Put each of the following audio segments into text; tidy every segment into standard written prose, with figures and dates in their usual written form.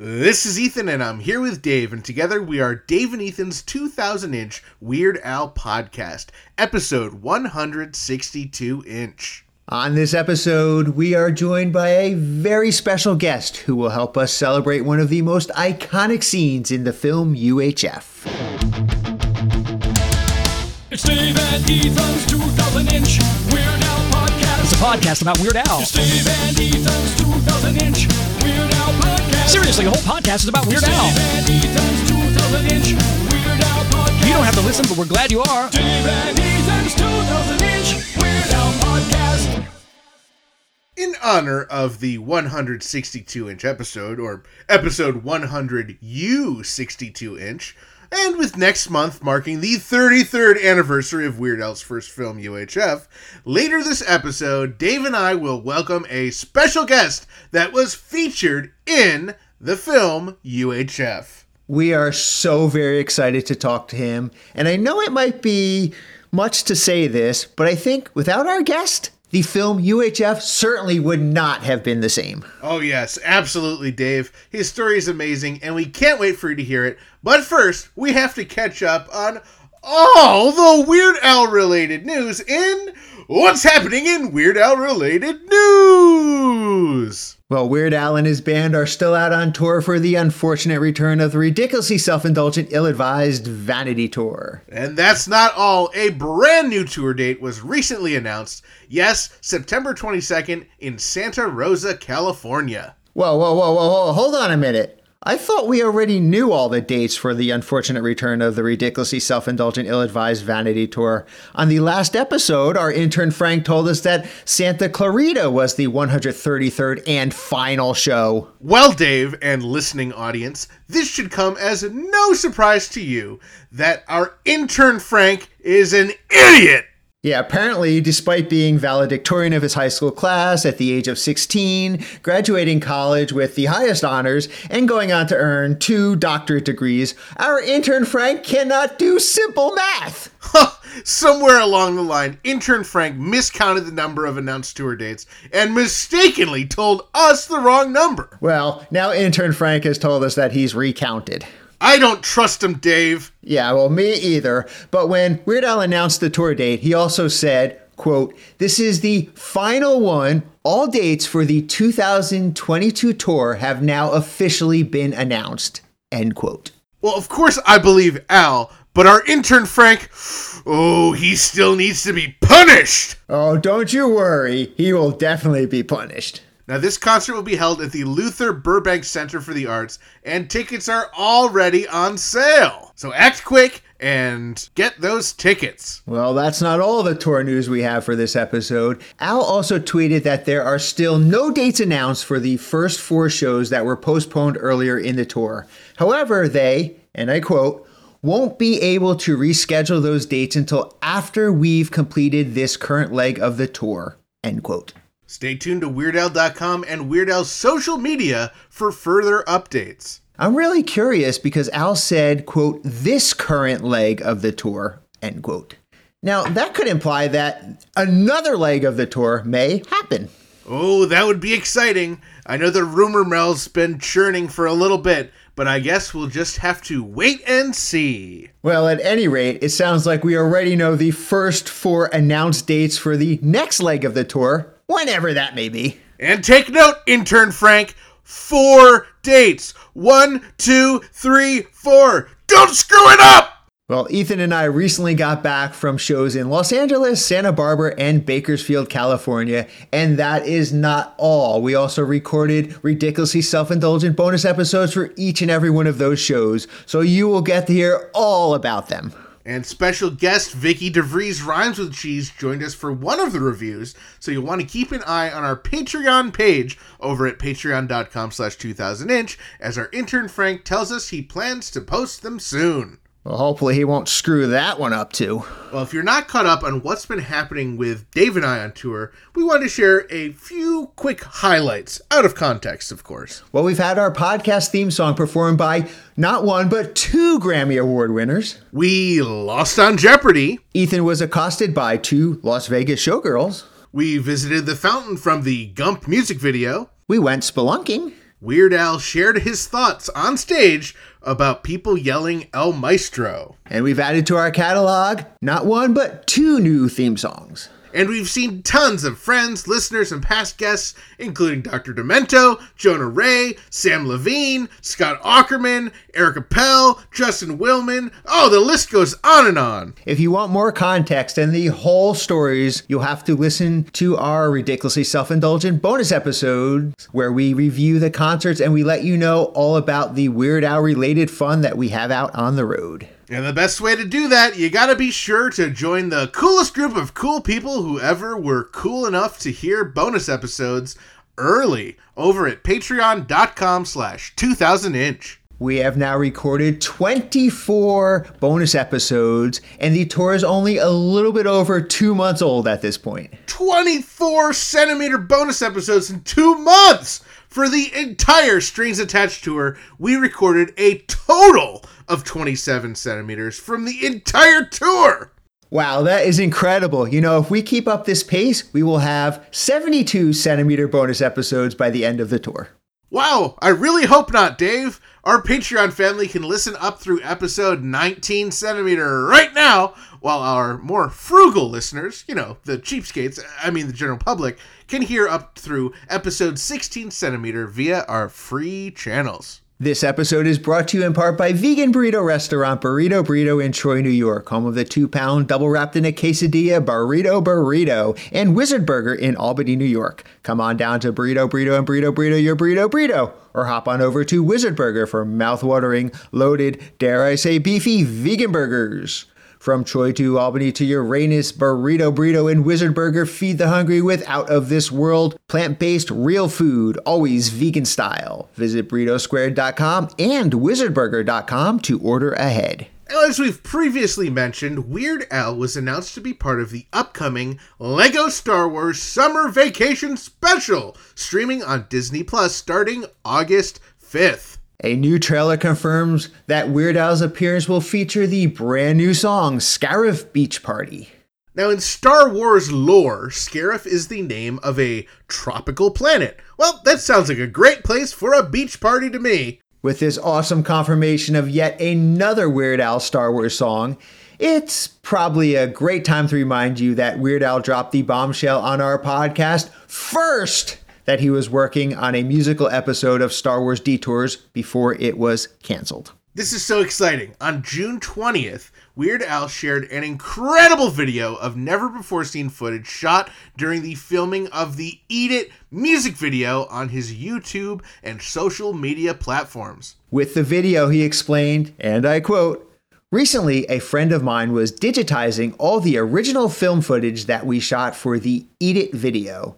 This is Ethan, and I'm here with Dave, and together we are Dave and Ethan's 2000-inch Weird Al podcast, episode 162-inch. On this episode, we are joined by a very special guest who will help us celebrate one of the most iconic scenes in the film UHF. It's Dave and Ethan's 2000-inch Weird Al podcast. It's a podcast about Weird Al. It's Dave and Ethan's 2000-inch Weird Al podcast. Seriously, the whole podcast is about Weird Al. You don't have to listen, but we're glad you are. In honor of the 162-inch episode, or episode 100U62-inch, and with next month marking the 33rd anniversary of Weird Al's first film, UHF, later this episode, Dave and I will welcome a special guest that was featured in the film UHF. We are so very excited to talk to him, and I know it might be much to say this, but I think without our guest, the film UHF certainly would not have been the same. Oh yes, absolutely, Dave. His story is amazing, and we can't wait for you to hear it. But first, we have to catch up on all the Weird Al-related news in What's Happening in Weird Al-related news! Well, Weird Al and his band are still out on tour for the unfortunate return of the ridiculously self-indulgent, ill-advised Vanity Tour. And that's not all. A brand new tour date was recently announced. Yes, September 22nd in Santa Rosa, California. Whoa. Hold on a minute. I thought we already knew all the dates for the unfortunate return of the ridiculously self-indulgent, ill-advised Vanity Tour. On the last episode, our intern Frank told us that Santa Clarita was the 133rd and final show. Well, Dave and listening audience, this should come as no surprise to you that our intern Frank is an idiot. Yeah, apparently, despite being valedictorian of his high school class at the age of 16, graduating college with the highest honors, and going on to earn 2 doctorate degrees, our intern Frank cannot do simple math. Somewhere along the line, intern Frank miscounted the number of announced tour dates and mistakenly told us the wrong number. Well, now intern Frank has told us that he's recounted. I don't trust him, Dave. Yeah, well, me either. But when Weird Al announced the tour date, he also said, quote, "This is the final one. All dates for the 2022 tour have now officially been announced," end quote. Well, of course I believe Al, but our intern Frank, he still needs to be punished. Oh, don't you worry. He will definitely be punished. Now, this concert will be held at the Luther Burbank Center for the Arts, and tickets are already on sale. So act quick and get those tickets. Well, that's not all the tour news we have for this episode. Al also tweeted that there are still no dates announced for the first 4 shows that were postponed earlier in the tour. However, they, and I quote, "won't be able to reschedule those dates until after we've completed this current leg of the tour," end quote. Stay tuned to WeirdAl.com and Weird Al's social media for further updates. I'm really curious because Al said, quote, "this current leg of the tour," end quote. Now, that could imply that another leg of the tour may happen. Oh, that would be exciting. I know the rumor mill's been churning for a little bit, but I guess we'll just have to wait and see. Well, at any rate, it sounds like we already know the first 4 announced dates for the next leg of the tour, whenever that may be. And take note, intern Frank, 4 dates. 1, 2, 3, 4. Don't screw it up! Well, Ethan and I recently got back from shows in Los Angeles, Santa Barbara, and Bakersfield, California. And that is not all. We also recorded ridiculously self-indulgent bonus episodes for each and every one of those shows. So you will get to hear all about them. And special guest Vicky DeVries Rhymes with Cheese joined us for one of the reviews, so you'll want to keep an eye on our Patreon page over at patreon.com/2000inch, as our intern Frank tells us he plans to post them soon. Well, hopefully he won't screw that one up, too. Well, if you're not caught up on what's been happening with Dave and I on tour, we want to share a few quick highlights, out of context, of course. Well, we've had our podcast theme song performed by not 1, but 2 Grammy Award winners. We lost on Jeopardy! Ethan was accosted by 2 Las Vegas showgirls. We visited the fountain from the Gump music video. We went spelunking. Weird Al shared his thoughts on stage about people yelling El Maestro. And we've added to our catalog not one, but two new theme songs. And we've seen tons of friends, listeners, and past guests, including Dr. Demento, Jonah Ray, Sam Levine, Scott Aukerman, Eric Appel, Justin Willman. Oh, the list goes on and on. If you want more context and the whole stories, you'll have to listen to our ridiculously self-indulgent bonus episodes where we review the concerts and we let you know all about the Weird Al-related fun that we have out on the road. And the best way to do that, you gotta be sure to join the coolest group of cool people who ever were cool enough to hear bonus episodes early over at patreon.com/2000inch. We have now recorded 24 bonus episodes, and the tour is only a little bit over 2 months old at this point. 24 centimeter bonus episodes in 2 months! For the entire Strings Attached tour, we recorded a total of 27 centimeters from the entire tour. Wow, that is incredible. You know, if we keep up this pace, we will have 72 centimeter bonus episodes by the end of the tour. Wow, I really hope not, Dave. Our Patreon family can listen up through episode 19 centimeter right now, while our more frugal listeners, you know, the cheapskates, I mean the general public, can hear up through episode 16 centimeter via our free channels. This episode is brought to you in part by vegan burrito restaurant Burrito Burrito in Troy, New York, home of the 2-pound double wrapped in a quesadilla Burrito Burrito, and Wizard Burger in Albany, New York. Come on down to Burrito Burrito and Burrito Burrito your Burrito Burrito, or hop on over to Wizard Burger for mouthwatering, loaded, dare I say beefy vegan burgers. From Troy to Albany to Uranus, Burrito Burrito and Wizard Burger feed the hungry with out-of-this-world, plant-based, real food, always vegan style. Visit burritosquared.com and wizardburger.com to order ahead. As we've previously mentioned, Weird Al was announced to be part of the upcoming Lego Star Wars Summer Vacation Special, streaming on Disney Plus starting August 5th. A new trailer confirms that Weird Al's appearance will feature the brand new song, Scarif Beach Party. Now, in Star Wars lore, Scarif is the name of a tropical planet. Well, that sounds like a great place for a beach party to me. With this awesome confirmation of yet another Weird Al Star Wars song, it's probably a great time to remind you that Weird Al dropped the bombshell on our podcast first, that he was working on a musical episode of Star Wars Detours before it was canceled. This is so exciting. On June 20th, Weird Al shared an incredible video of never-before-seen footage shot during the filming of the Eat It music video on his YouTube and social media platforms. With the video, he explained, and I quote, "Recently, a friend of mine was digitizing all the original film footage that we shot for the Eat It video,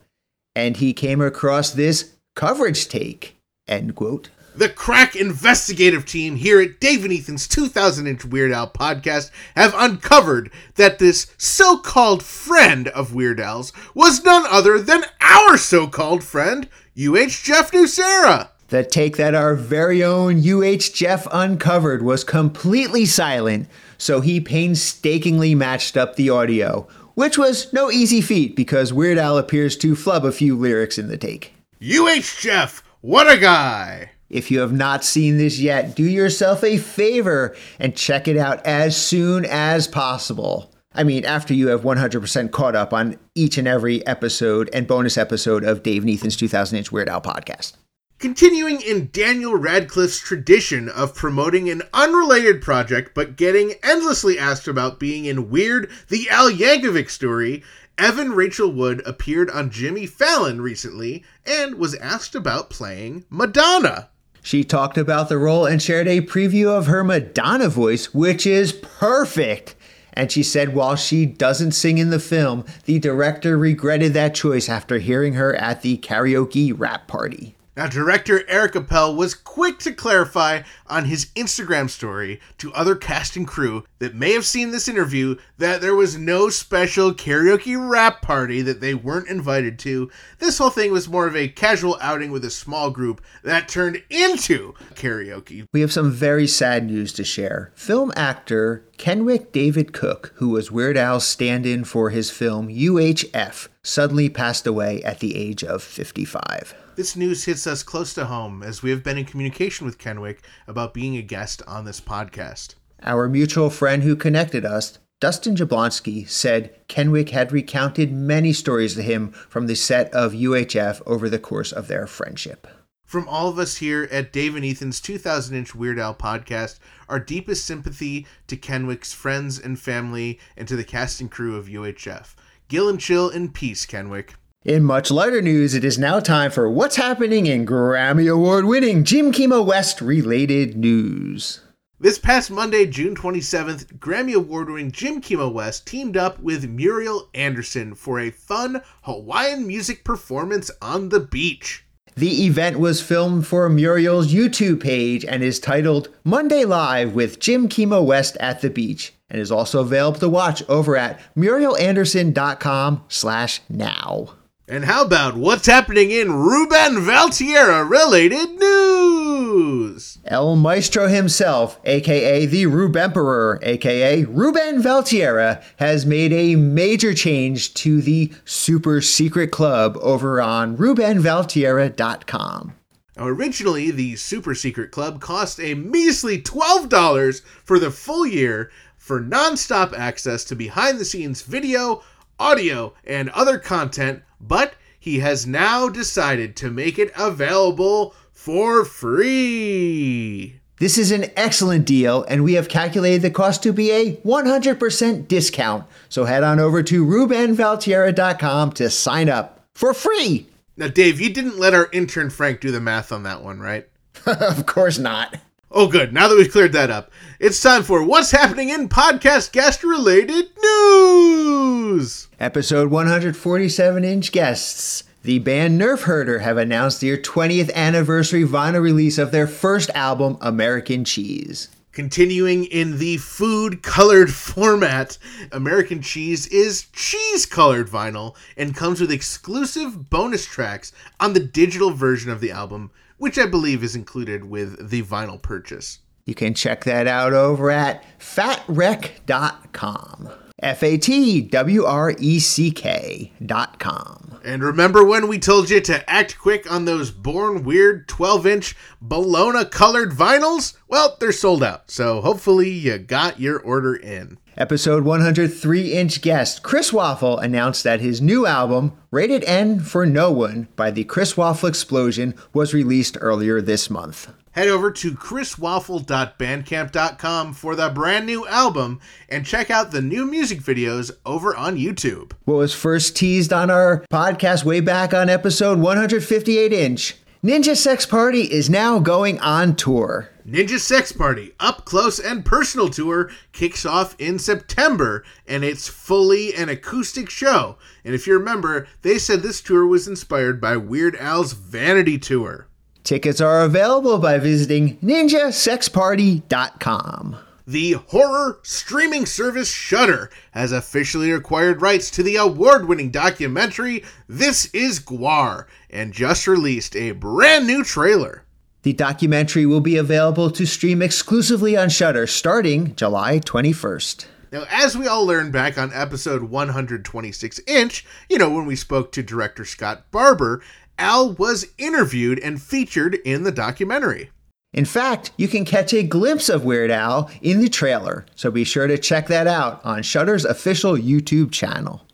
and he came across this coverage take," end quote. The crack investigative team here at Dave and Ethan's 2000-inch Weird Al podcast have uncovered that this so-called friend of Weird Al's was none other than our so-called friend, Jeff Nucera. The take that our very own Jeff uncovered was completely silent, so he painstakingly matched up the audio, which was no easy feat because Weird Al appears to flub a few lyrics in the take. UHF, what a guy! If you have not seen this yet, do yourself a favor and check it out as soon as possible. I mean, after you have 100% caught up on each and every episode and bonus episode of Dave and Ethan's 2000-inch Weird Al podcast. Continuing in Daniel Radcliffe's tradition of promoting an unrelated project but getting endlessly asked about being in Weird the Al Yankovic Story, Evan Rachel Wood appeared on Jimmy Fallon recently and was asked about playing Madonna. She talked about the role and shared a preview of her Madonna voice, which is perfect. And she said while she doesn't sing in the film, the director regretted that choice after hearing her at the karaoke rap party. Now, director Eric Appel was quick to clarify on his Instagram story to other cast and crew that may have seen this interview that there was no special karaoke rap party that they weren't invited to. This whole thing was more of a casual outing with a small group that turned into karaoke. We have some very sad news to share. Film actor Kenwick David Cook, who was Weird Al's stand-in for his film UHF, suddenly passed away at the age of 55. This news hits us close to home, as we have been in communication with Kenwick about being a guest on this podcast. Our mutual friend who connected us, Dustin Jablonski, said Kenwick had recounted many stories to him from the set of UHF over the course of their friendship. From all of us here at Dave and Ethan's 2000-inch Weird Al podcast, our deepest sympathy to Kenwick's friends and family and to the cast and crew of UHF. Gill and chill in peace, Kenwick. In much lighter news, it is now time for What's Happening in Grammy Award-winning Jim Kimo West-related news. This past Monday, June 27th, Grammy Award-winning Jim Kimo West teamed up with Muriel Anderson for a fun Hawaiian music performance on the beach. The event was filmed for Muriel's YouTube page and is titled Monday Live with Jim Kimo West at the Beach, and is also available to watch over at murielanderson.com/now. And how about what's happening in Rubén Valtierra-related news? El Maestro himself, a.k.a. the Rube Emperor, a.k.a. Rubén Valtierra, has made a major change to the Super Secret Club over on RubénValtierra.com. Originally, the Super Secret Club cost a measly $12 for the full year for nonstop access to behind-the-scenes video, audio, and other content, but he has now decided to make it available for free. This is an excellent deal, and we have calculated the cost to be a 100% discount. So head on over to RubénValtierra.com to sign up for free. Now, Dave, you didn't let our intern Frank do the math on that one, right? Of course not. Oh, good. Now that we've cleared that up, it's time for What's Happening in Podcast Guest-Related News! Episode 147-inch guests. The band Nerf Herder have announced their 20th anniversary vinyl release of their first album, American Cheese. Continuing in the food-colored format, American Cheese is cheese-colored vinyl and comes with exclusive bonus tracks on the digital version of the album, which I believe is included with the vinyl purchase. You can check that out over at fatrec.com. FATWRECK.com. And remember when we told you to act quick on those Born Weird 12-inch Bologna-colored vinyls? Well, they're sold out, so hopefully you got your order in. Episode 103-inch guest Chris Waffle announced that his new album, Rated N for No One, by the Chris Waffle Explosion, was released earlier this month. Head over to chriswaffle.bandcamp.com for the brand new album and check out the new music videos over on YouTube. What was first teased on our podcast way back on episode 158-inch, Ninja Sex Party is now going on tour. Ninja Sex Party Up Close and Personal Tour kicks off in September, and it's fully an acoustic show. And if you remember, they said this tour was inspired by Weird Al's Vanity Tour. Tickets are available by visiting ninjasexparty.com. The horror streaming service Shudder has officially acquired rights to the award-winning documentary This Is Gwar, and just released a brand new trailer. The documentary will be available to stream exclusively on Shudder starting July 21st. Now, as we all learned back on episode 126-inch, when we spoke to director Scott Barber, Al was interviewed and featured in the documentary. In fact, you can catch a glimpse of Weird Al in the trailer, so be sure to check that out on Shudder's official YouTube channel.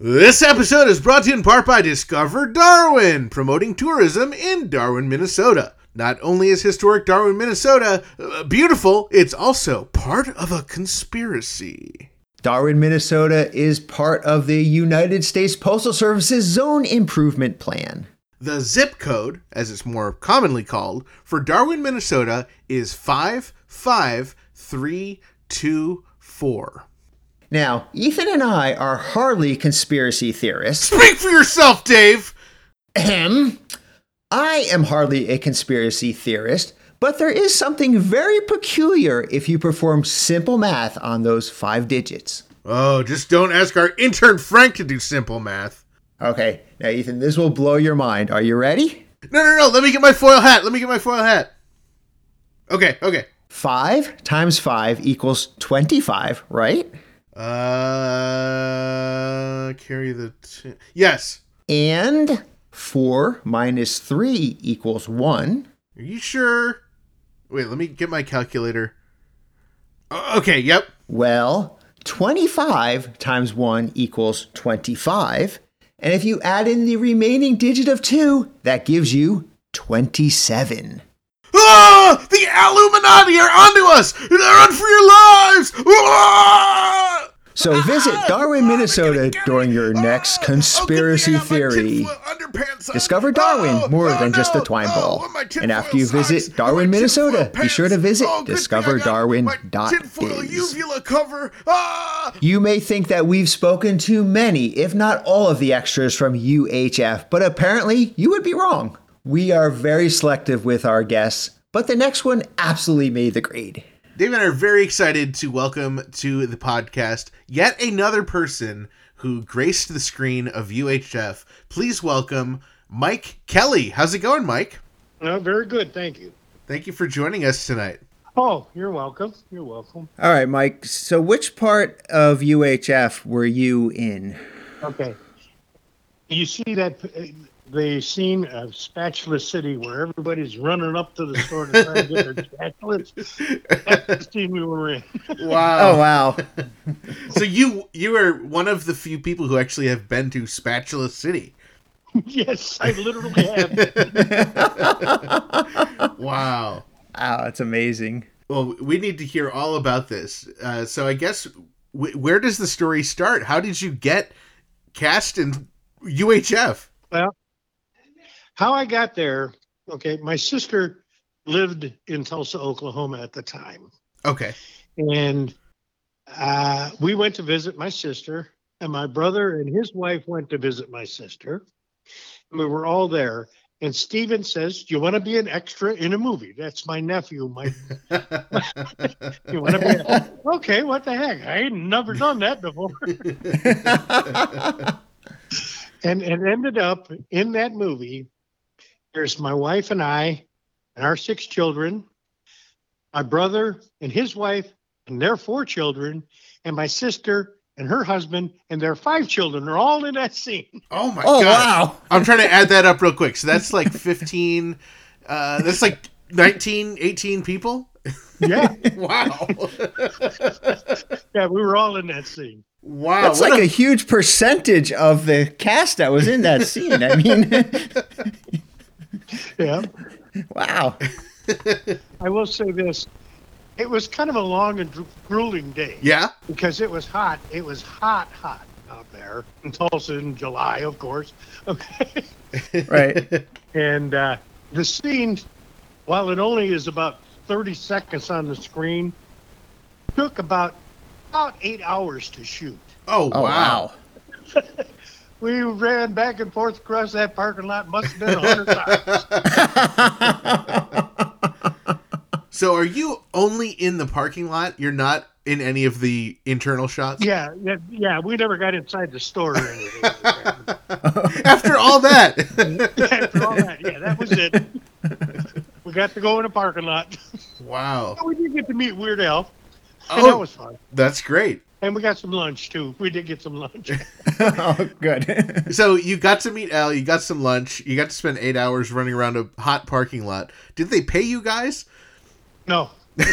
This episode is brought to you in part by Discover Darwin, promoting tourism in Darwin, Minnesota. Not only is historic Darwin, Minnesota beautiful, it's also part of a conspiracy. Darwin, Minnesota is part of the United States Postal Service's Zone Improvement Plan. The zip code, as it's more commonly called, for Darwin, Minnesota is 55324. Now, Ethan and I are hardly conspiracy theorists. Speak for yourself, Dave! Ahem. I am hardly a conspiracy theorist, But there is something very peculiar if you perform simple math on those 5 digits. Oh, just don't ask our intern Frank to do simple math. Okay, now Ethan, this will blow your mind. Are you ready? No, let me get my foil hat. Okay. 5 times 5 equals 25, right? Carry the... Yes. And 4 minus 3 equals 1. Are you sure? Wait, let me get my calculator. Okay, yep. Well, 25 times 1 equals 25. And if you add in the remaining digit of 2, that gives you 27. Ah! The Illuminati are onto us! Run for your lives! Ah! So visit Darwin, Minnesota during your next conspiracy theory. Discover Darwin more than just the twine ball. And after you visit Darwin, Minnesota, be sure to visit discoverdarwin.biz. You may think that we've spoken to many, if not all, of the extras from UHF, but apparently you would be wrong. We are very selective with our guests, but the next one absolutely made the grade. Dave and I are very excited to welcome to the podcast yet another person who graced the screen of UHF. Please welcome Mike Kelly. How's it going, Mike? Very good, thank you. Thank you for joining us tonight. Oh, you're welcome. You're welcome. All right, Mike. So which part of UHF were you in? Okay. You see that the scene of Spatula City where everybody's running up to the store to try to get their spatulas? That's the scene we were in. Wow. Oh, wow. So you are one of the few people who actually have been to Spatula City. Yes, I literally have. Wow. Wow, that's amazing. Well, we need to hear all about this. So I guess, where does the story start? How did you get cast in UHF? Well, how I got there, okay, my sister lived in Tulsa, Oklahoma at the time. Okay. And we went to visit my sister, and my brother and his wife went to visit my sister. And we were all there. And Steven says, do you want to be an extra in a movie? That's my nephew, Mike. You want to be okay, what the heck? I ain't never done that before. And ended up in that movie. There's my wife and I and our 6 children, my brother and his wife and their 4 children, and my sister and her husband and their 5 children are all in that scene. Oh, my God. Wow. I'm trying to add that up real quick. So that's like 15, that's like 19, 18 people? Yeah. Wow. Yeah, we were all in that scene. Wow. That's like a huge percentage of the cast that was in that scene. I mean... Yeah. Wow. I will say this. It was kind of a long and grueling day. Yeah. Because it was hot. It was hot out there in Tulsa in July, of course. Okay. Right. And the scene, while it only is about 30 seconds on the screen, took about 8 hours to shoot. Oh wow. We ran back and forth across that parking lot, must have been 100 times. So are you only in the parking lot? You're not in any of the internal shots? Yeah. We never got inside the store or anything. After all that. Yeah, that was it. We got to go in the parking lot. Wow. We did get to meet Weird Al. Oh, that was fun. That's great. And we got some lunch, too. We did get some lunch. Oh, good. So you got to meet Al. You got some lunch. You got to spend 8 hours running around a hot parking lot. Did they pay you guys? No, it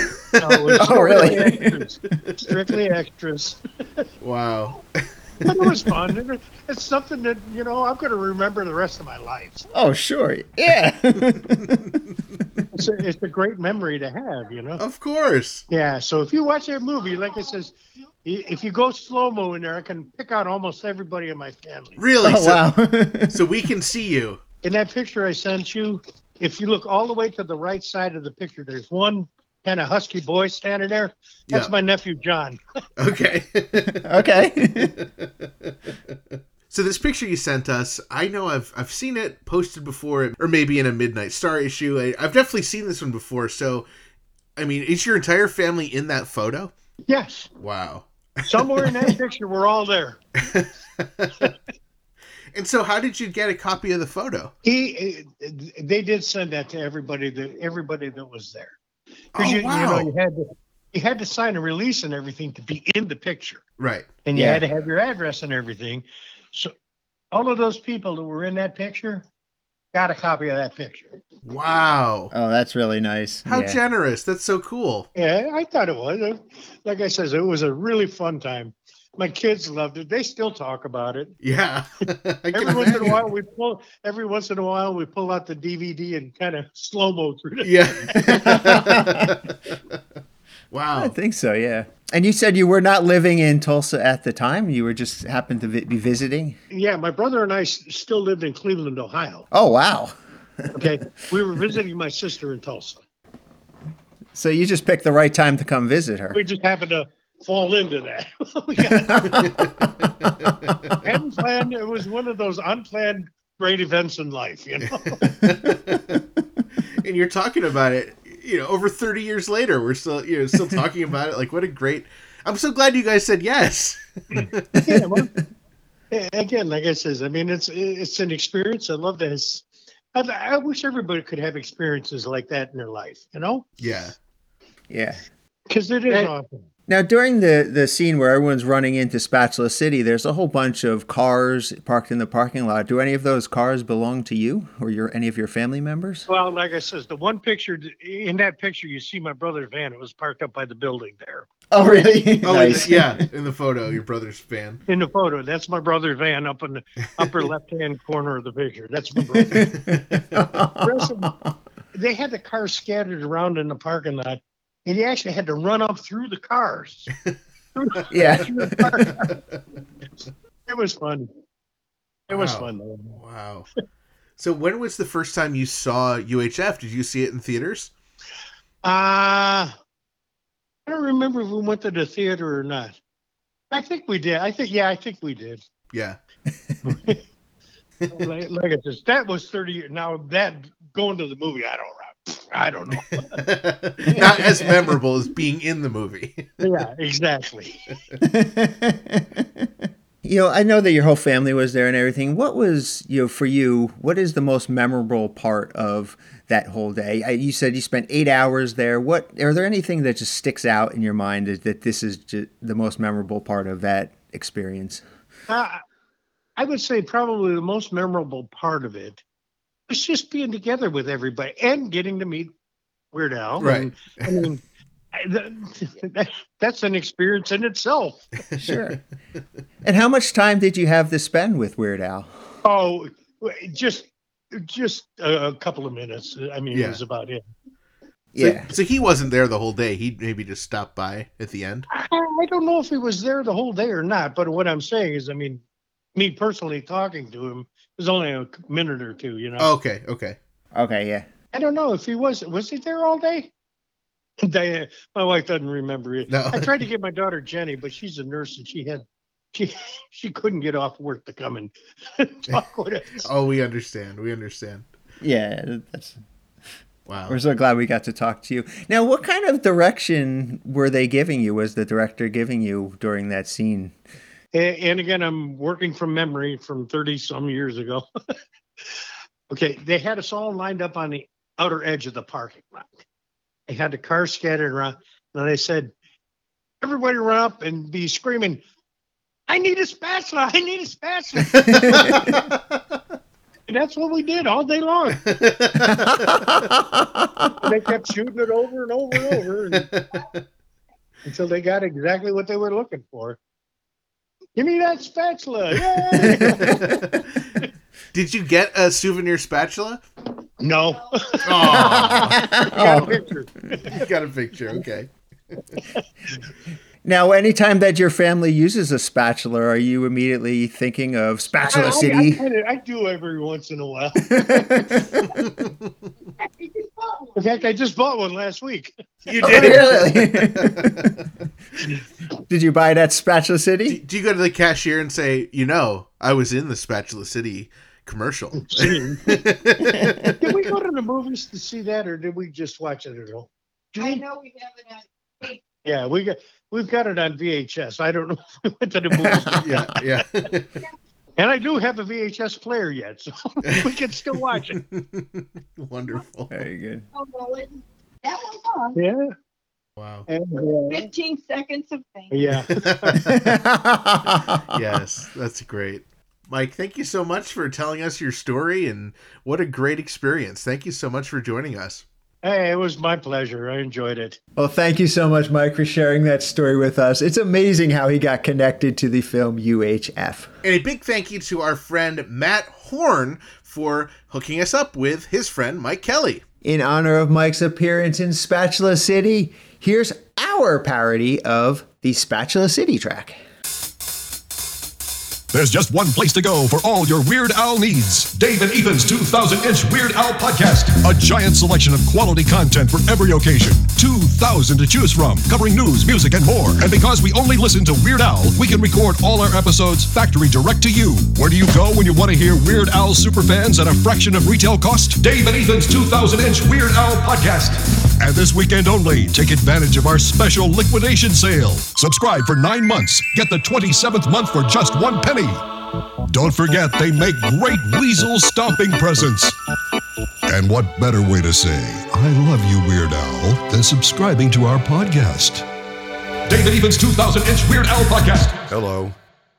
was really? Strictly extras. Wow. But it was fun. It's something that, I'm going to remember the rest of my life. Oh, sure. Yeah. It's a great memory to have, Of course. Yeah. So if you watch that movie, like it says... If you go slow-mo in there, I can pick out almost everybody in my family. Really? Oh, wow. So we can see you. In that picture I sent you, if you look all the way to the right side of the picture, there's one kind of husky boy standing there. That's my nephew, John. Okay. Okay. So this picture you sent us, I know I've seen it posted before, or maybe in a Midnight Star issue. I've definitely seen this one before. So, I mean, is your entire family in that photo? Yes. Wow. Somewhere in that picture, we're all there. And so how did you get a copy of the photo? They did send that to everybody that was there. Because you had to sign a release and everything to be in the picture. Right. And you had to have your address and everything. So all of those people that were in that picture got a copy of that picture. Wow. Oh, that's really nice. How generous. That's so cool. Yeah, I thought it was. Like I said, it was a really fun time. My kids loved it. They still talk about it. Yeah. Every once in a while, we pull out the DVD and kind of slow-mo through it. Yeah. Wow. I think so, yeah. And you said you were not living in Tulsa at the time. You were just happened to be visiting. Yeah, my brother and I still lived in Cleveland, Ohio. Oh, wow. Okay. We were visiting my sister in Tulsa. So you just picked the right time to come visit her. We just happened to fall into that. Hadn't planned. It was one of those unplanned great events in life, you know. And you're talking about it, you know, over 30 years later, we're still talking about it. Like, what a great! I'm so glad you guys said yes. Yeah, well, again, like I said, I mean, it's an experience. I love this. I wish everybody could have experiences like that in their life, you know. Yeah, yeah. Because it is awesome. Now, during the scene where everyone's running into Spatula City, there's a whole bunch of cars parked in the parking lot. Do any of those cars belong to you or any of your family members? Well, like I said, in that picture, you see my brother's van. It was parked up by the building there. Oh, really? Oh, nice. In the photo, your brother's van. In the photo. That's my brother's van up in the upper left-hand corner of the picture. That's my brother. They had the cars scattered around in the parking lot. And he actually had to run up through the cars. It was fun. Wow. So when was the first time you saw UHF? Did you see it in theaters? I don't remember if we went to the theater or not. I think we did. I think we did. Yeah. Like I said, that was 30 years. Now that going to the movie, I don't know. Not as memorable as being in the movie. Yeah, exactly. I know that your whole family was there and everything. What was, for you, what is the most memorable part of that whole day? You said you spent 8 hours there. Are there anything that just sticks out in your mind that this is just the most memorable part of that experience? I would say probably the most memorable part of it. It's just being together with everybody and getting to meet Weird Al. Right. And, I mean, that's an experience in itself. Sure. And how much time did you have to spend with Weird Al? Oh, just a couple of minutes. I mean, it was about it. Yeah. So he wasn't there the whole day. He maybe just stopped by at the end. I don't know if he was there the whole day or not. But what I'm saying is, I mean, me personally talking to him, it was only a minute or two, you know. Okay, yeah. I don't know if he was he there all day? My wife doesn't remember it. No. I tried to get my daughter Jenny, but she's a nurse and she couldn't get off work to come and talk with us. Oh, we understand. Yeah, that's... Wow. We're so glad we got to talk to you. Now, what kind of direction were they giving you? Was the director giving you during that scene? And again, I'm working from memory from 30-some years ago. Okay, they had us all lined up on the outer edge of the parking lot. They had the cars scattered around. And they said, everybody run up and be screaming, I need a spatula! I need a spatula! And that's what we did all day long. They kept shooting it over and over and over until they got exactly what they were looking for. Give me that spatula. Yay! Did you get a souvenir spatula? No. Oh. Got a picture. You got a picture. Okay. Now, anytime that your family uses a spatula, are you immediately thinking of Spatula City? I do every once in a while. In fact, I just bought one last week. You did? Really? Did you buy it at Spatula City? Do you go to the cashier and say, you know, I was in the Spatula City commercial? Did we go to the movies to see that, or did we just watch it at all? I know we have it on VHS. Yeah, we've got it on VHS. I don't know if we went to the movies. Yeah. And I do have a VHS player yet, so we can still watch it. Wonderful. Very good. That was fun. Yeah. Wow. And, 15 seconds of fame. Yeah. Yes, that's great. Mike, thank you so much for telling us your story, and what a great experience. Thank you so much for joining us. Hey, it was my pleasure. I enjoyed it. Well, thank you so much, Mike, for sharing that story with us. It's amazing how he got connected to the film UHF. And a big thank you to our friend Matt Horn for hooking us up with his friend Mike Kelly. In honor of Mike's appearance in Spatula City, here's our parody of the Spatula City track. There's just one place to go for all your Weird Al needs. Dave and Ethan's 2,000-inch Weird Al podcast. A giant selection of quality content for every occasion. 2,000 to choose from, covering news, music, and more. And because we only listen to Weird Al, we can record all our episodes factory direct to you. Where do you go when you want to hear Weird Al superfans at a fraction of retail cost? Dave and Ethan's 2,000-inch Weird Al podcast. And this weekend only, take advantage of our special liquidation sale. Subscribe for 9 months. Get the 27th month for just $1. Don't forget, they make great weasel stomping presents. And what better way to say, I love you, Weird Al, than subscribing to our podcast. David Even's 2,000-inch Weird Al podcast. Hello,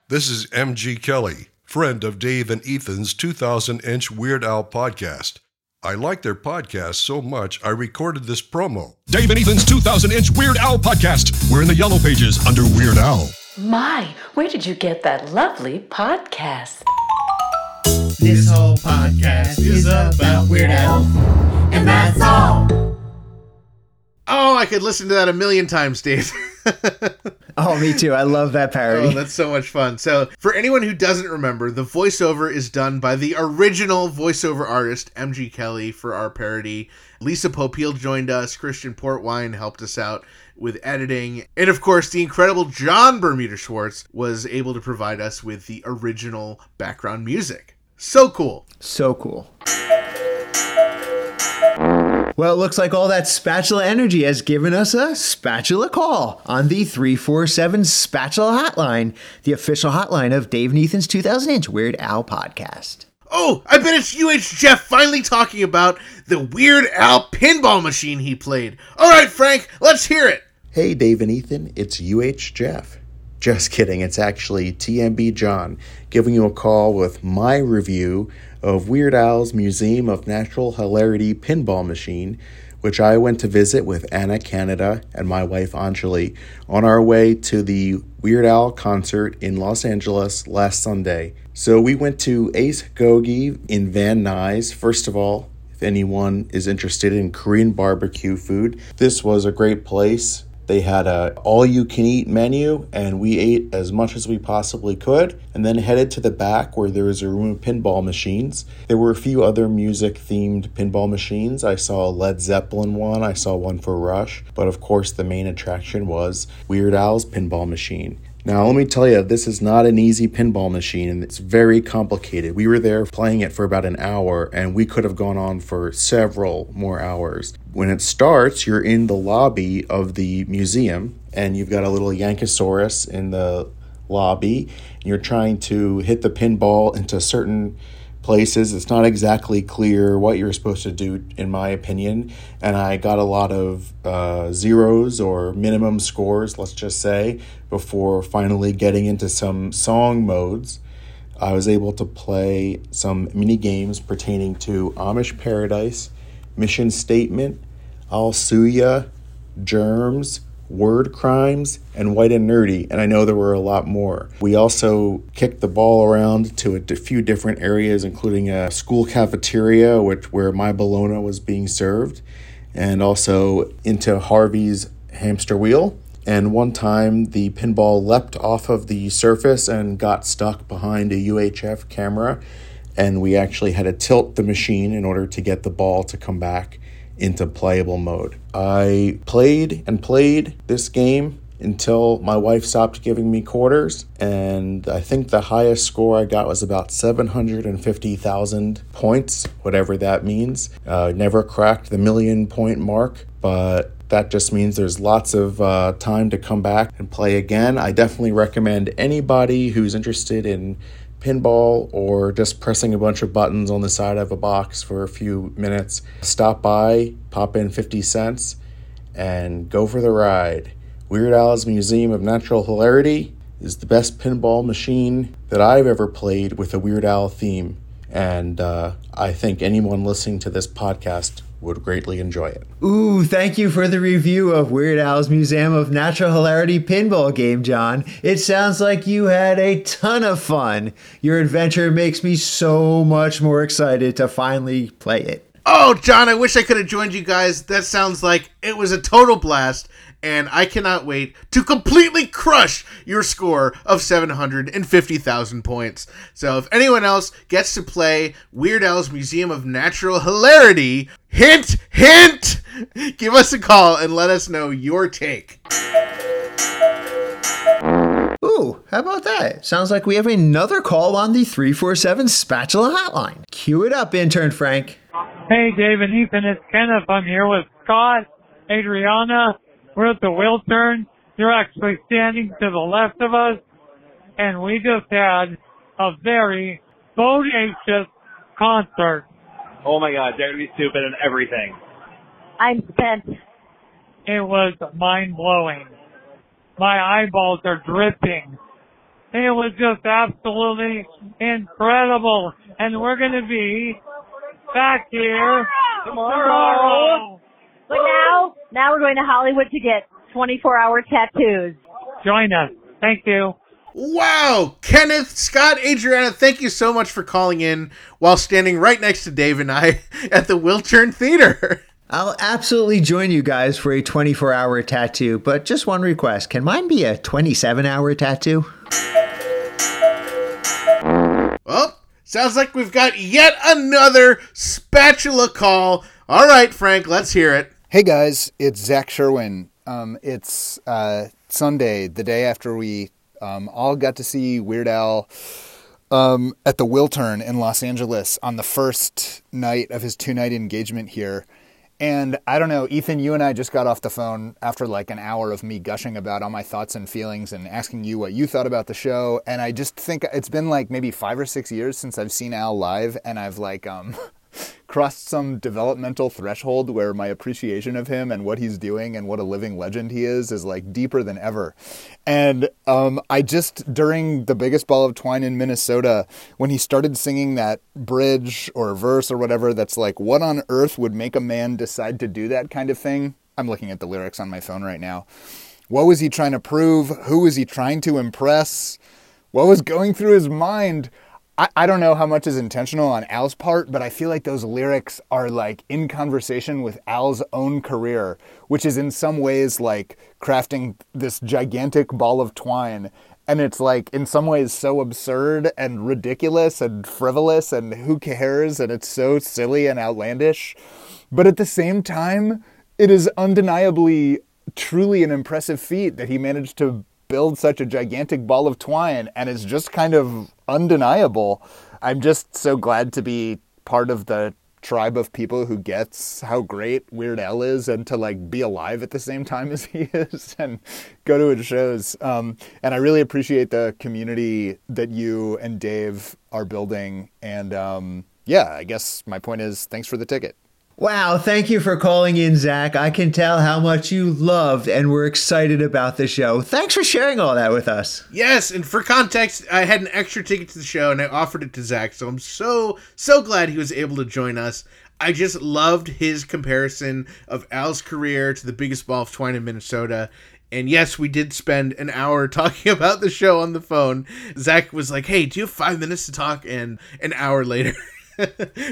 this is MG Kelly, friend of Dave and Ethan's 2,000-inch Weird Al podcast. I like their podcast so much, I recorded this promo. Dave and Ethan's 2,000-inch Weird Al podcast. We're in the yellow pages under Weird Al. My, where did you get that lovely podcast? This whole podcast is about Weird Al, and that's all. Oh, I could listen to that a million times, Dave. Oh, me too. I love that parody. Oh, that's so much fun. So, for anyone who doesn't remember, the voiceover is done by the original voiceover artist, MG Kelly, for our parody. Lisa Popiel joined us. Christian Portwine helped us out with editing. And of course, the incredible John Bermuda Schwartz was able to provide us with the original background music. So cool. So cool. Well, it looks like all that spatula energy has given us a spatula call on the 347 Spatula Hotline, the official hotline of Dave and Ethan's 2000-inch Weird Al podcast. Oh, I bet it's UHF finally talking about the Weird Al pinball machine he played. All right, Frank, let's hear it. Hey, Dave and Ethan, it's UHF. Just kidding, it's actually TMB John giving you a call with my review of Weird Al's Museum of Natural Hilarity pinball machine, which I went to visit with Anna Canada and my wife Anjali on our way to the Weird Al concert in Los Angeles last Sunday. So we went to Ace Gogi in Van Nuys. First of all, if anyone is interested in Korean barbecue food, this was a great place. They had an all-you-can-eat menu, and we ate as much as we possibly could, and then headed to the back where there was a room of pinball machines. There were a few other music-themed pinball machines. I saw a Led Zeppelin one. I saw one for Rush. But, of course, the main attraction was Weird Al's pinball machine. Now, let me tell you, this is not an easy pinball machine, and it's very complicated. We were there playing it for about an hour, and we could have gone on for several more hours. When it starts, you're in the lobby of the museum, and you've got a little Yankosaurus in the lobby, and you're trying to hit the pinball into certain places. It's not exactly clear what you're supposed to do, in my opinion, and I got a lot of zeros or minimum scores, let's just say, before finally getting into some song modes. I was able to play some mini games pertaining to Amish Paradise, Mission Statement, I'll Sue Ya, Germs, Word Crimes, and White and Nerdy, and I know there were a lot more. We also kicked the ball around to a few different areas, including a school cafeteria, where my bologna was being served, and also into Harvey's hamster wheel. And one time, the pinball leapt off of the surface and got stuck behind a UHF camera, and we actually had to tilt the machine in order to get the ball to come back into playable mode. I played and played this game until my wife stopped giving me quarters, and I think the highest score I got was about 750,000 points, whatever that means. Never cracked the 1,000,000 point mark, but that just means there's lots of time to come back and play again. I definitely recommend anybody who's interested in pinball or just pressing a bunch of buttons on the side of a box for a few minutes, stop by, pop in 50 cents, and go for the ride. Weird Al's Museum of Natural Hilarity is the best pinball machine that I've ever played with a Weird Al theme, and I think anyone listening to this podcast would greatly enjoy it. Ooh, thank you for the review of Weird Al's Museum of Natural Hilarity pinball game, John. It sounds like you had a ton of fun. Your adventure makes me so much more excited to finally play it. Oh, John, I wish I could have joined you guys. That sounds like it was a total blast, and I cannot wait to completely crush your score of 750,000 points. So if anyone else gets to play Weird Al's Museum of Natural Hilarity, hint, hint, give us a call and let us know your take. Ooh, how about that? Sounds like we have another call on the 347 Spatula Hotline. Cue it up, Intern Frank. Hey, David, Ethan, it's Kenneth. I'm here with Scott, Adriana. We're at the Wiltern. You're actually standing to the left of us. And we just had a very bodacious concert. Oh, my God. They're going to be stupid and everything. I'm spent. It was mind-blowing. My eyeballs are dripping. It was just absolutely incredible. And we're going to be back here tomorrow. But now we're going to Hollywood to get 24-hour tattoos. Join us. Thank you. Wow, Kenneth, Scott, Adriana, thank you so much for calling in while standing right next to Dave and I at the Wiltern Theater. I'll absolutely join you guys for a 24-hour tattoo, but just one request. Can mine be a 27-hour tattoo? Well, sounds like we've got yet another spatula call. All right, Frank, let's hear it. Hey guys, it's Zach Sherwin. It's Sunday, the day after we all got to see Weird Al at the Wiltern in Los Angeles on the first night of his two-night engagement here. And I don't know, Ethan, you and I just got off the phone after like an hour of me gushing about all my thoughts and feelings and asking you what you thought about the show. And I just think it's been like maybe 5 or 6 years since I've seen Al live, and I've like... crossed some developmental threshold where my appreciation of him and what he's doing and what a living legend he is like deeper than ever. And I just, during the Biggest Ball of Twine in Minnesota, when he started singing that bridge or verse or whatever that's like, what on earth would make a man decide to do that kind of thing? I'm looking at the lyrics on my phone right now. What was he trying to prove? Who was he trying to impress? What was going through his mind? I don't know how much is intentional on Al's part, but I feel like those lyrics are like in conversation with Al's own career, which is in some ways like crafting this gigantic ball of twine. And it's like in some ways so absurd and ridiculous and frivolous and who cares? And it's so silly and outlandish. But at the same time, it is undeniably truly an impressive feat that he managed to build such a gigantic ball of twine, and it's just kind of undeniable. I'm just so glad to be part of the tribe of people who gets how great Weird Al is, and to like be alive at the same time as he is and go to his shows. And I really appreciate the community that you and Dave are building. And yeah, I guess my point is thanks for the ticket. Wow, thank you for calling in, Zach. I can tell how much you loved and were excited about the show. Thanks for sharing all that with us. Yes, and for context, I had an extra ticket to the show and I offered it to Zach, so I'm so glad he was able to join us. I just loved his comparison of Al's career to the Biggest Ball of Twine in Minnesota. And yes, we did spend an hour talking about the show on the phone. Zach was like, hey, do you have 5 minutes to talk? And an hour later...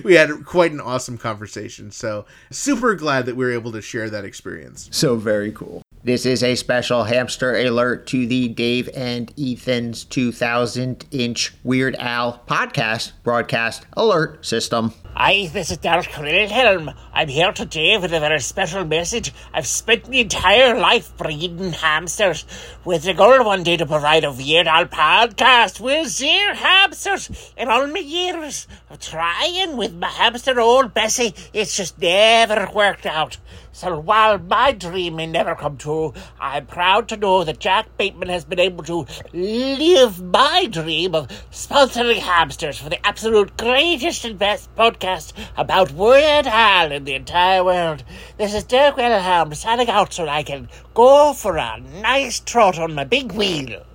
we had quite an awesome conversation, so super glad that we were able to share that experience. So very cool. This is a special hamster alert to the Dave and Ethan's 2,000-inch Weird Al podcast broadcast alert system. I, this is Dark Wilhelm. I'm here today with a very special message. I've spent my entire life breeding hamsters with the goal one day to provide a Weird Al podcast with their hamsters. In all my years of trying with my hamster old Bessie, it's just never worked out. So while my dream may never come true, I'm proud to know that Jack Bateman has been able to live my dream of sponsoring hamsters for the absolute greatest and best podcast about Weird Al in the entire world. This is Dirk Wilhelm signing out so I can go for a nice trot on my big wheel.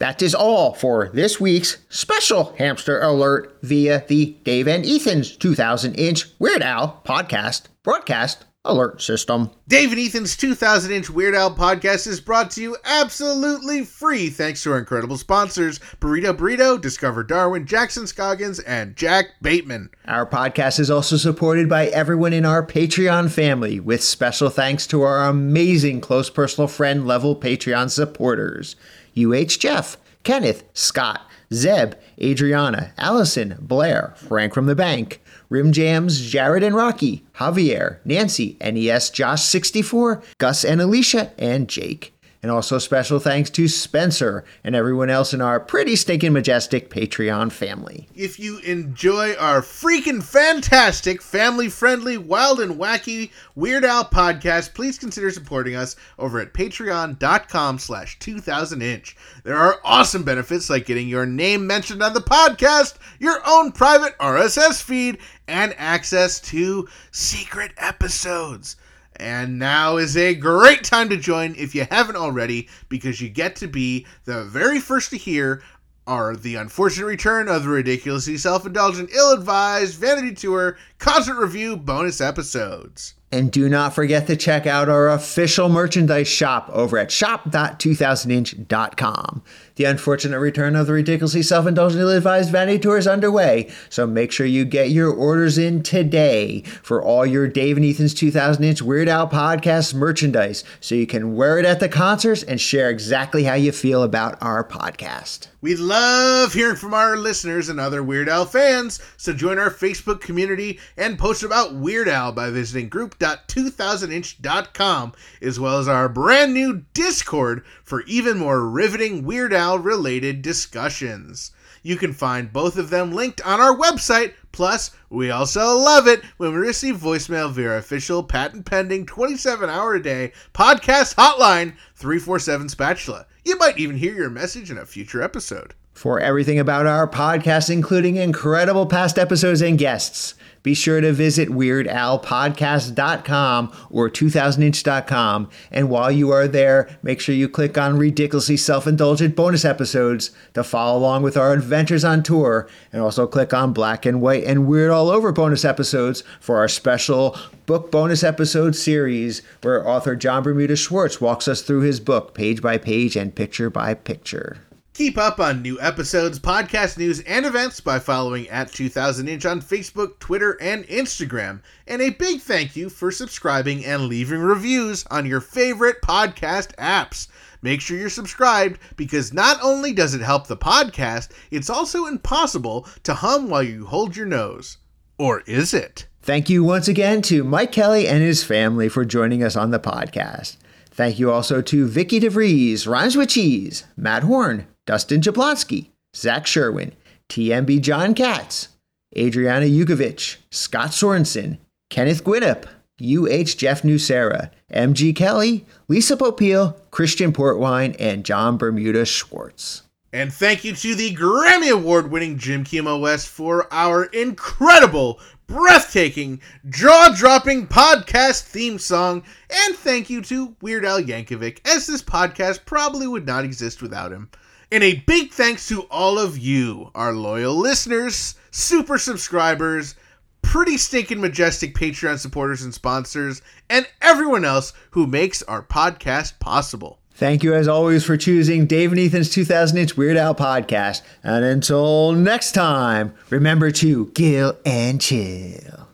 That is all for this week's special hamster alert via the Dave and Ethan's 2000-inch Weird Al podcast broadcast alert system. Dave and Ethan's 2000-inch Weird Al podcast is brought to you absolutely free thanks to our incredible sponsors, Burrito Burrito, Discover Darwin, Jackson Scoggins, and Jack Bateman. Our podcast is also supported by everyone in our Patreon family, with special thanks to our amazing close personal friend level Patreon supporters. UHF, Kenneth, Scott, Zeb, Adriana, Allison, Blair, Frank from the Bank, Rim Jams, Jared and Rocky, Javier, Nancy, NES, Josh64, Gus and Alicia, and Jake. And also special thanks to Spencer and everyone else in our pretty stinking majestic Patreon family. If you enjoy our freaking fantastic, family-friendly, wild and wacky Weird Al podcast, please consider supporting us over at patreon.com/2000inch. There are awesome benefits like getting your name mentioned on the podcast, your own private RSS feed, and access to secret episodes. And now is a great time to join if you haven't already, because you get to be the very first to hear are the unfortunate return of the ridiculously self-indulgent, ill-advised Vanity Tour concert review bonus episodes. And do not forget to check out our official merchandise shop over at shop.2000inch.com. The unfortunate return of the ridiculously self-indulgent, ill-advised Vanity Tour is underway, so make sure you get your orders in today for all your Dave and Ethan's 2000-inch Weird Al podcast merchandise, so you can wear it at the concerts and share exactly how you feel about our podcast. We love hearing from our listeners and other Weird Al fans, so join our Facebook community and post about Weird Al by visiting group.2000inch.com, as well as our brand new Discord for even more riveting Weird Al related discussions. You can find both of them linked on our website. Plus, we also love it when we receive voicemail via our official patent-pending 27-hour-a-day podcast hotline 347-SPATULA. You might even hear your message in a future episode. For everything about our podcast, including incredible past episodes and guests, be sure to visit WeirdAlPodcast.com or 2000inch.com. And while you are there, make sure you click on Ridiculously Self-Indulgent Bonus Episodes to follow along with our adventures on tour. And also click on Black and White and Weird All Over Bonus Episodes for our special book bonus episode series where author John Bermuda Schwartz walks us through his book page by page and picture by picture. Keep up on new episodes, podcast news, and events by following at 2000inch on Facebook, Twitter, and Instagram. And a big thank you for subscribing and leaving reviews on your favorite podcast apps. Make sure you're subscribed, because not only does it help the podcast, it's also impossible to hum while you hold your nose. Or is it? Thank you once again to Mike Kelly and his family for joining us on the podcast. Thank you also to Vicky DeVries, Rhymes with Cheese, Matt Horn, Dustin Jablonski, Zach Sherwin, TMB John Katz, Adriana Yukovich, Scott Sorensen, Kenneth Gwinnup, Jeff Nucera, MG Kelly, Lisa Popiel, Christian Portwine, and John Bermuda Schwartz. And thank you to the Grammy Award-winning Jim Kimo West for our incredible, breathtaking, jaw-dropping podcast theme song, and thank you to Weird Al Yankovic, as this podcast probably would not exist without him. And a big thanks to all of you, our loyal listeners, super subscribers, pretty stinking majestic Patreon supporters and sponsors, and everyone else who makes our podcast possible. Thank you, as always, for choosing Dave and Ethan's 2000-inch Weird Al podcast. And until next time, remember to gill and chill.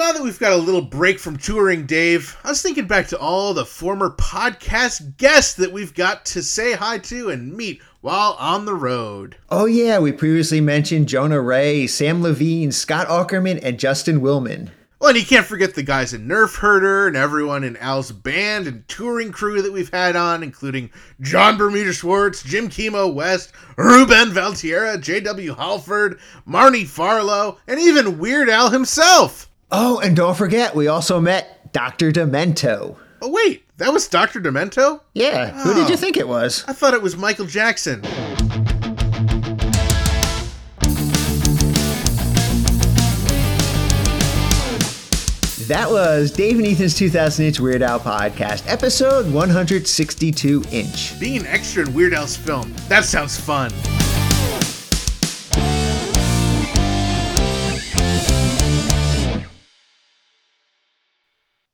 now that we've got a little break from touring, Dave, I was thinking back to all the former podcast guests that we've got to say hi to and meet while on the road. Oh yeah, we previously mentioned Jonah Ray, Sam Levine, Scott Aukerman, and Justin Willman. Well, and you can't forget the guys in Nerf Herder and everyone in Al's band and touring crew that we've had on, including John Bermuda Schwartz, Jim Kimo West, Rubén Valtierra, J.W. Halford, Marnie Farlow, and even Weird Al himself. Oh, and don't forget, we also met Dr. Demento. Oh, wait, that was Dr. Demento? Yeah, oh, who did you think it was? I thought it was Michael Jackson. That was Dave and Ethan's 2000-inch Weird Al podcast, episode 162-inch. Being an extra in Weird Al's film, that sounds fun.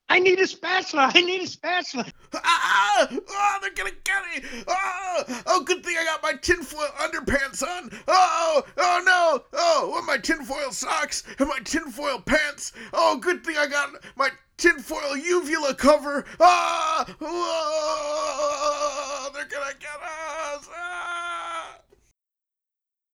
I need a spatula! I need a spatula! Ah! Oh, they're gonna get me! Oh! Oh, good thing I got my tinfoil underpants on! Oh! Oh, no! Oh, my tinfoil socks and my tinfoil pants! Oh, good thing I got my tinfoil uvula cover! Ah! Oh!